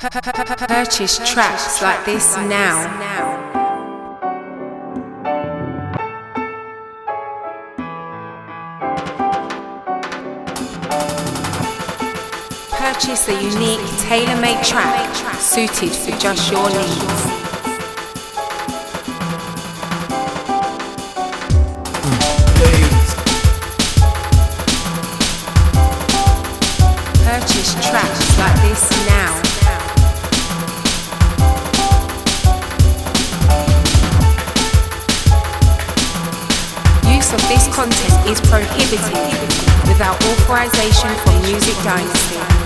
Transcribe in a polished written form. Purchase tracks like this now. Purchase a unique, tailor-made track suited for just your needs. Purchase tracks like this now. Use of this content is prohibited without authorization from Music Dynasty.